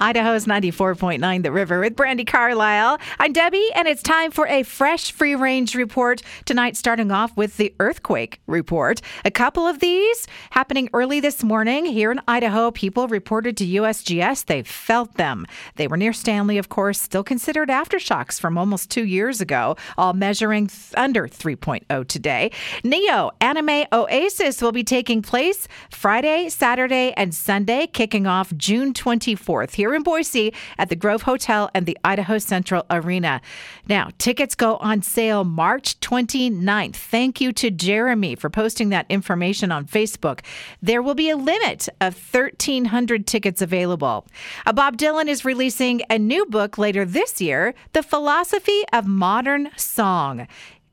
Idaho's 94.9 The River with Brandi Carlile. I'm Debbie, and it's time for a fresh free-range report tonight, starting off with the earthquake report. A couple of these happening early this morning here in Idaho. People reported to USGS they felt them. They were near Stanley, of course, still considered aftershocks from almost 2 years ago, all measuring under 3.0 today. Neo Anime Oasis will be taking place Friday, Saturday, and Sunday, kicking off June 24th here in Boise at the Grove Hotel and the Idaho Central Arena. Now, tickets go on sale March 29th. Thank you to Jeremy for posting that information on Facebook. There will be a limit of 1,300 tickets available. Bob Dylan is releasing a new book later this year, The Philosophy of Modern Song,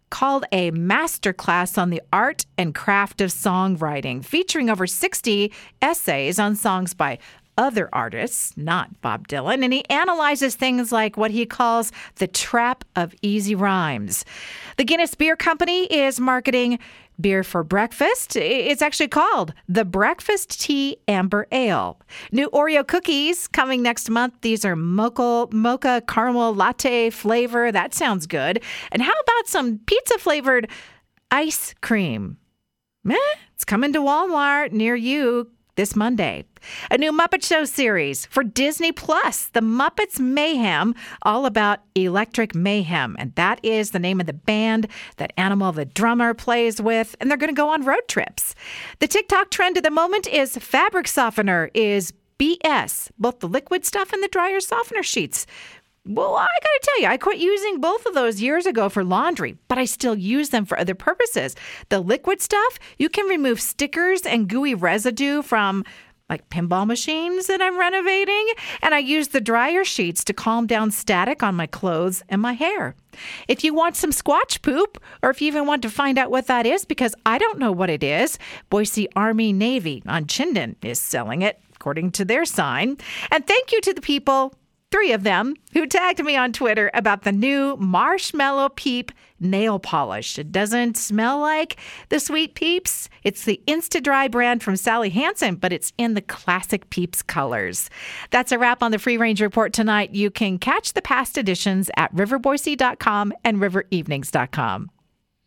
called a masterclass on the art and craft of songwriting, featuring over 60 essays on songs by other artists, not Bob Dylan, and he analyzes things like what he calls the trap of easy rhymes. The Guinness Beer Company is marketing beer for breakfast. It's actually called the Breakfast Tea Amber Ale. New Oreo cookies coming next month. These are mocha caramel latte flavor. That sounds good. And how about some pizza-flavored ice cream? It's coming to Walmart near you this Monday. A new Muppet Show series for Disney Plus, The Muppets Mayhem, all about Electric Mayhem. And that is the name of the band that Animal the drummer plays with, and they're going to go on road trips. The TikTok trend of the moment is fabric softener is BS, both the liquid stuff and the dryer softener sheets. Well, I got to tell you, I quit using both of those years ago for laundry, but I still use them for other purposes. The liquid stuff, you can remove stickers and gooey residue from like pinball machines that I'm renovating, and I use the dryer sheets to calm down static on my clothes and my hair. If you want some squatch poop, or if you even want to find out what that is, because I don't know what it is, Boise Army Navy on Chinden is selling it, according to their sign. And thank you to the people, three of them, who tagged me on Twitter about the new Marshmallow Peep nail polish. It doesn't smell like the sweet Peeps. It's the InstaDry brand from Sally Hansen, but it's in the classic Peeps colors. That's a wrap on the Free Range Report tonight. You can catch the past editions at RiverBoise.com and RiverEvenings.com.